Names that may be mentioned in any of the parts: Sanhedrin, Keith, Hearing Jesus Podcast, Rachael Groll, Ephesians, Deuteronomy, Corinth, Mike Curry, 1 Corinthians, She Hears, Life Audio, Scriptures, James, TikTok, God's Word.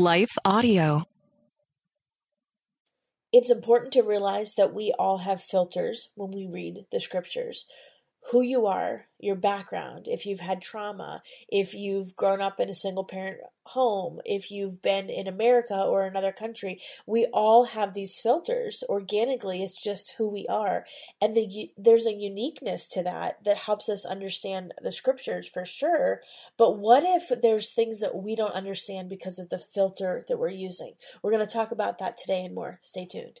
Life Audio. It's important to realize that we all have filters when we read the Scriptures. Who you are, your background, if you've had trauma, if you've grown up in a single-parent home, if you've been in America or another country, we all have these filters organically. It's just who we are. And there's a uniqueness to that helps us understand the Scriptures for sure. But what if there's things that we don't understand because of the filter that we're using? We're going to talk about that today and more. Stay tuned.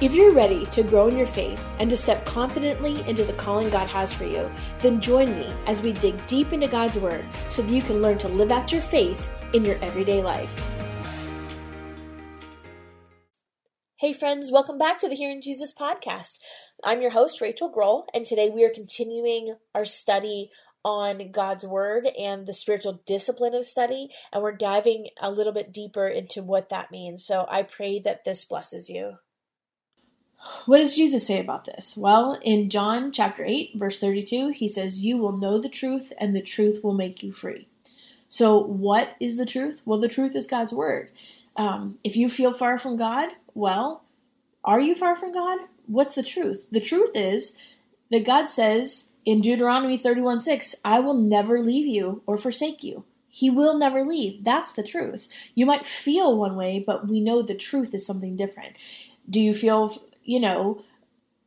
If you're ready to grow in your faith and to step confidently into the calling God has for you, then join me as we dig deep into God's Word so that you can learn to live out your faith in your everyday life. Hey friends, welcome back to the Hearing Jesus Podcast. I'm your host, Rachael Groll, and today we are continuing our study on God's Word and the spiritual discipline of study, and we're diving a little bit deeper into what that means. So I pray that this blesses you. What does Jesus say about this? Well, in John chapter 8, verse 32, He says, "You will know the truth, and the truth will make you free." So what is the truth? Well, the truth is God's Word. If you feel far from God, well, are you far from God? What's the truth? The truth is that God says in Deuteronomy 31:6, "I will never leave you or forsake you." He will never leave. That's the truth. You might feel one way, but we know the truth is something different. Do you feel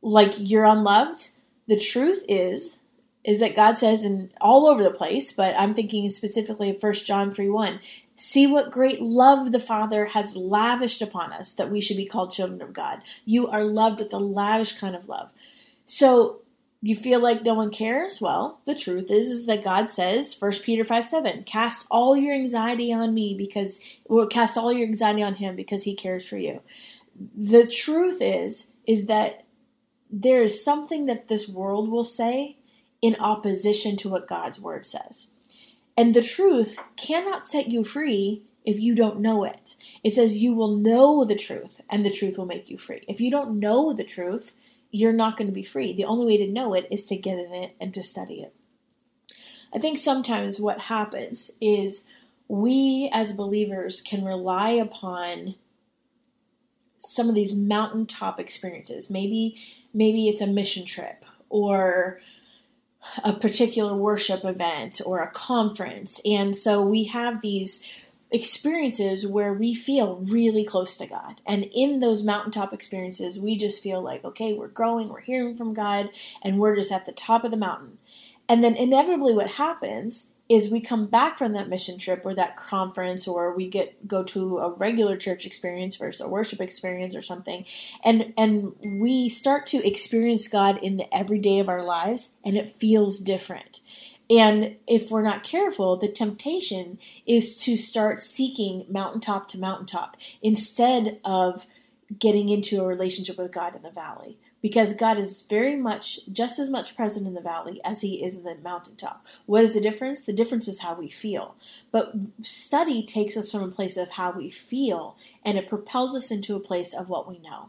like you're unloved? The truth is that God says in all over the place, but I'm thinking specifically of 1 John 3:1, "See what great love the Father has lavished upon us, that we should be called children of God." You are loved with a lavish kind of love. So you feel like no one cares? Well, the truth is that God says, 1 Peter 5:7, "Cast all your anxiety on Him because He cares for you." The truth is that there is something that this world will say in opposition to what God's Word says. And the truth cannot set you free if you don't know it. It says you will know the truth, and the truth will make you free. If you don't know the truth, you're not going to be free. The only way to know it is to get in it and to study it. I think sometimes what happens is we as believers can rely upon some of these mountaintop experiences. Maybe it's a mission trip or a particular worship event or a conference. And so we have these experiences where we feel really close to God. And in those mountaintop experiences, we just feel like, okay, we're growing, we're hearing from God, and we're just at the top of the mountain. And then inevitably what happens is we come back from that mission trip or that conference, or we go to a regular church experience versus a worship experience or something, and we start to experience God in the everyday of our lives, and it feels different. And if we're not careful, the temptation is to start seeking mountaintop to mountaintop instead of getting into a relationship with God in the valley. Because God is just as much present in the valley as He is in the mountaintop. What is the difference? The difference is how we feel. But study takes us from a place of how we feel, and it propels us into a place of what we know.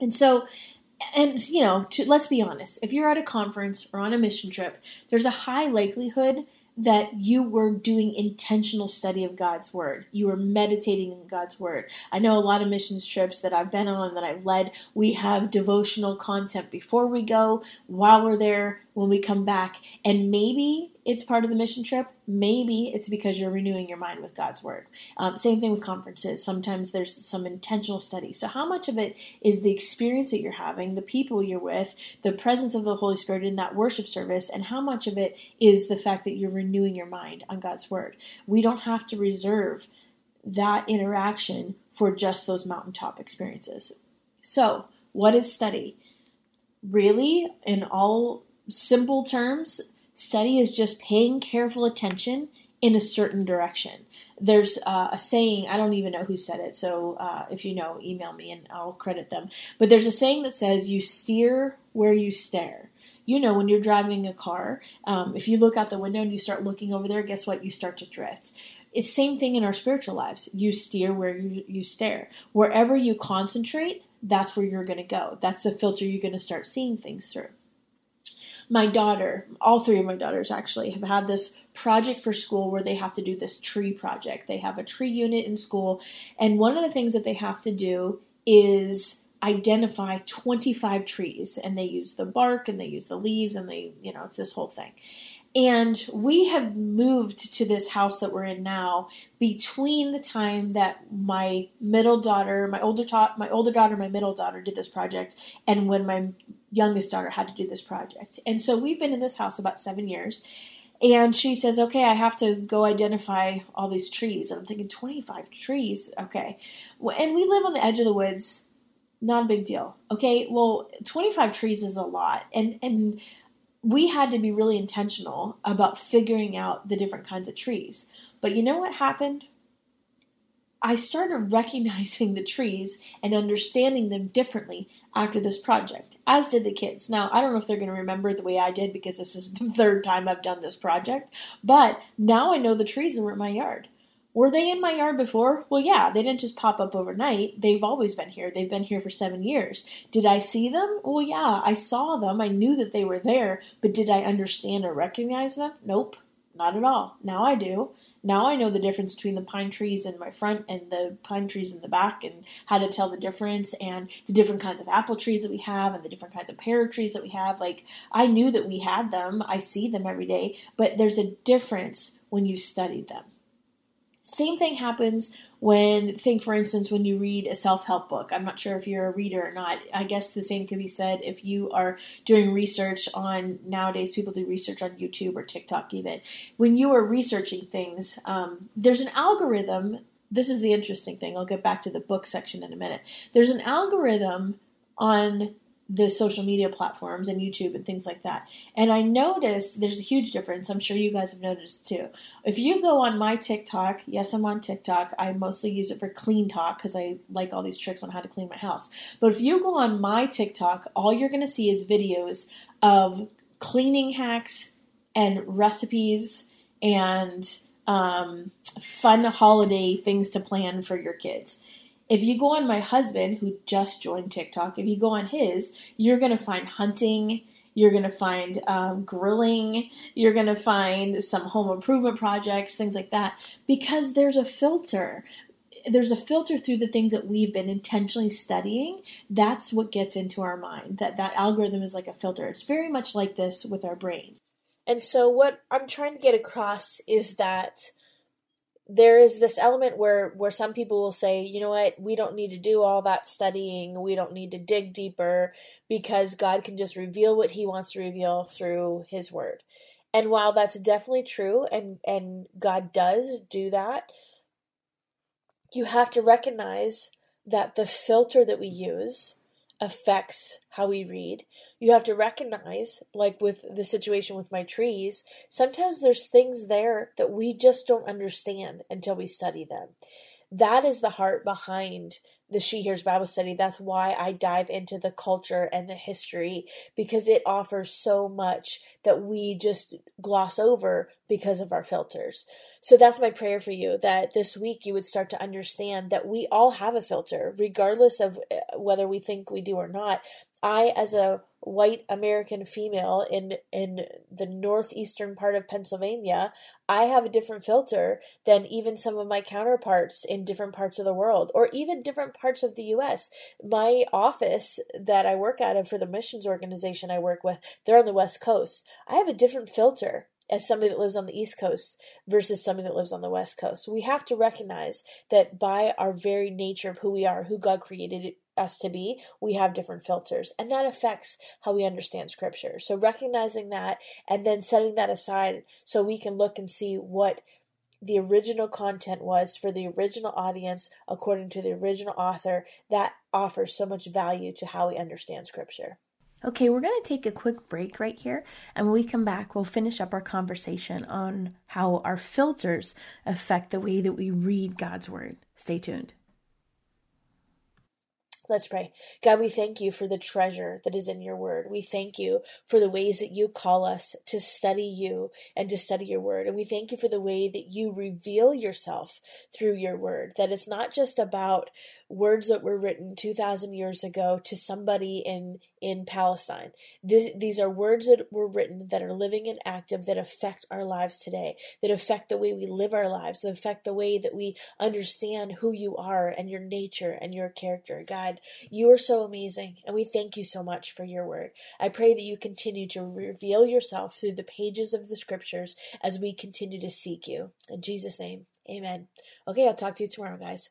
And so, let's be honest. If you're at a conference or on a mission trip, there's a high likelihood that you were doing intentional study of God's Word. You were meditating in God's Word. I know a lot of missions trips that I've been on, that I've led, we have devotional content before we go, while we're there, when we come back. And maybe it's part of the mission trip. Maybe it's because you're renewing your mind with God's Word. Same thing with conferences. Sometimes there's some intentional study. So how much of it is the experience that you're having, the people you're with, the presence of the Holy Spirit in that worship service, and how much of it is the fact that you're renewing your mind on God's Word? We don't have to reserve that interaction for just those mountaintop experiences. So what is study? Really, in all simple terms, study is just paying careful attention in a certain direction. There's a saying, I don't even know who said it, so if you know, email me and I'll credit them. But there's a saying that says, you steer where you stare. You know, when you're driving a car, if you look out the window and you start looking over there, guess what? You start to drift. It's the same thing in our spiritual lives. You steer where you stare. Wherever you concentrate, that's where you're going to go. That's the filter you're going to start seeing things through. My daughter, all three of my daughters actually, have had this project for school where they have to do this tree project. They have a tree unit in school, and one of the things that they have to do is identify 25 trees, and they use the bark, and they use the leaves, and they, you know, it's this whole thing. And we have moved to this house that we're in now between the time that my older daughter, my middle daughter did this project, and when my youngest daughter had to do this project. And so we've been in this house about 7 years. And she says, okay, I have to go identify all these trees. And I'm thinking, 25 trees? Okay. And we live on the edge of the woods. Not a big deal. Okay, well, 25 trees is a lot. And we had to be really intentional about figuring out the different kinds of trees. But you know what happened? I started recognizing the trees and understanding them differently after this project, as did the kids. Now, I don't know if they're going to remember it the way I did, because this is the third time I've done this project. But now I know the trees that were in my yard. Were they in my yard before? Well, yeah, they didn't just pop up overnight. They've always been here. They've been here for 7 years. Did I see them? Well, yeah, I saw them. I knew that they were there, but did I understand or recognize them? Nope, not at all. Now I do. Now I know the difference between the pine trees in my front and the pine trees in the back, and how to tell the difference, and the different kinds of apple trees that we have, and the different kinds of pear trees that we have. Like, I knew that we had them. I see them every day, but there's a difference when you studied them. Same thing happens when, for instance, when you read a self-help book. I'm not sure if you're a reader or not. I guess the same could be said if you are doing research on, nowadays people do research on YouTube or TikTok even. When you are researching things, there's an algorithm. This is the interesting thing. I'll get back to the book section in a minute. There's an algorithm on the social media platforms and YouTube and things like that. And I noticed there's a huge difference. I'm sure you guys have noticed too. If you go on my TikTok, yes, I'm on TikTok. I mostly use it for clean talk because I like all these tricks on how to clean my house. But if you go on my TikTok, all you're going to see is videos of cleaning hacks and recipes and fun holiday things to plan for your kids. If you go on my husband, who just joined TikTok, if you go on his, you're going to find hunting, you're going to find grilling, you're going to find some home improvement projects, things like that, because there's a filter. There's a filter through the things that we've been intentionally studying. That's what gets into our mind, that algorithm is like a filter. It's very much like this with our brains. And so what I'm trying to get across is that there is this element where some people will say, you know what, we don't need to do all that studying. We don't need to dig deeper because God can just reveal what he wants to reveal through his word. And while that's definitely true, and God does do that, you have to recognize that the filter that we use affects how we read. You have to recognize, like with the situation with my trees, sometimes there's things there that we just don't understand until we study them. That is the heart behind the She Hears Bible Study. That's why I dive into the culture and the history, because it offers so much that we just gloss over because of our filters. So that's my prayer for you, that this week you would start to understand that we all have a filter, regardless of whether we think we do or not. I, as a white American female in the northeastern part of Pennsylvania, I have a different filter than even some of my counterparts in different parts of the world, or even different parts of the U.S. My office that I work out of for the missions organization I work with, they're on the West Coast. I have a different filter as somebody that lives on the East Coast versus somebody that lives on the West Coast. We have to recognize that by our very nature of who we are, who God created us to be, we have different filters, and that affects how we understand Scripture. So recognizing that and then setting that aside so we can look and see what the original content was for the original audience according to the original author, that offers so much value to how we understand Scripture. Okay, we're going to take a quick break right here, and when we come back, we'll finish up our conversation on how our filters affect the way that we read God's Word. Stay tuned. Let's pray. God, we thank you for the treasure that is in your word. We thank you for the ways that you call us to study you and to study your word. And we thank you for the way that you reveal yourself through your word, that it's not just about words that were written 2,000 years ago to somebody in Palestine. These are words that were written that are living and active, that affect our lives today, that affect the way we live our lives, that affect the way that we understand who you are and your nature and your character. God, you are so amazing, and we thank you so much for your word. I pray that you continue to reveal yourself through the pages of the Scriptures as we continue to seek you. In Jesus' name, amen. Okay, I'll talk to you tomorrow, guys.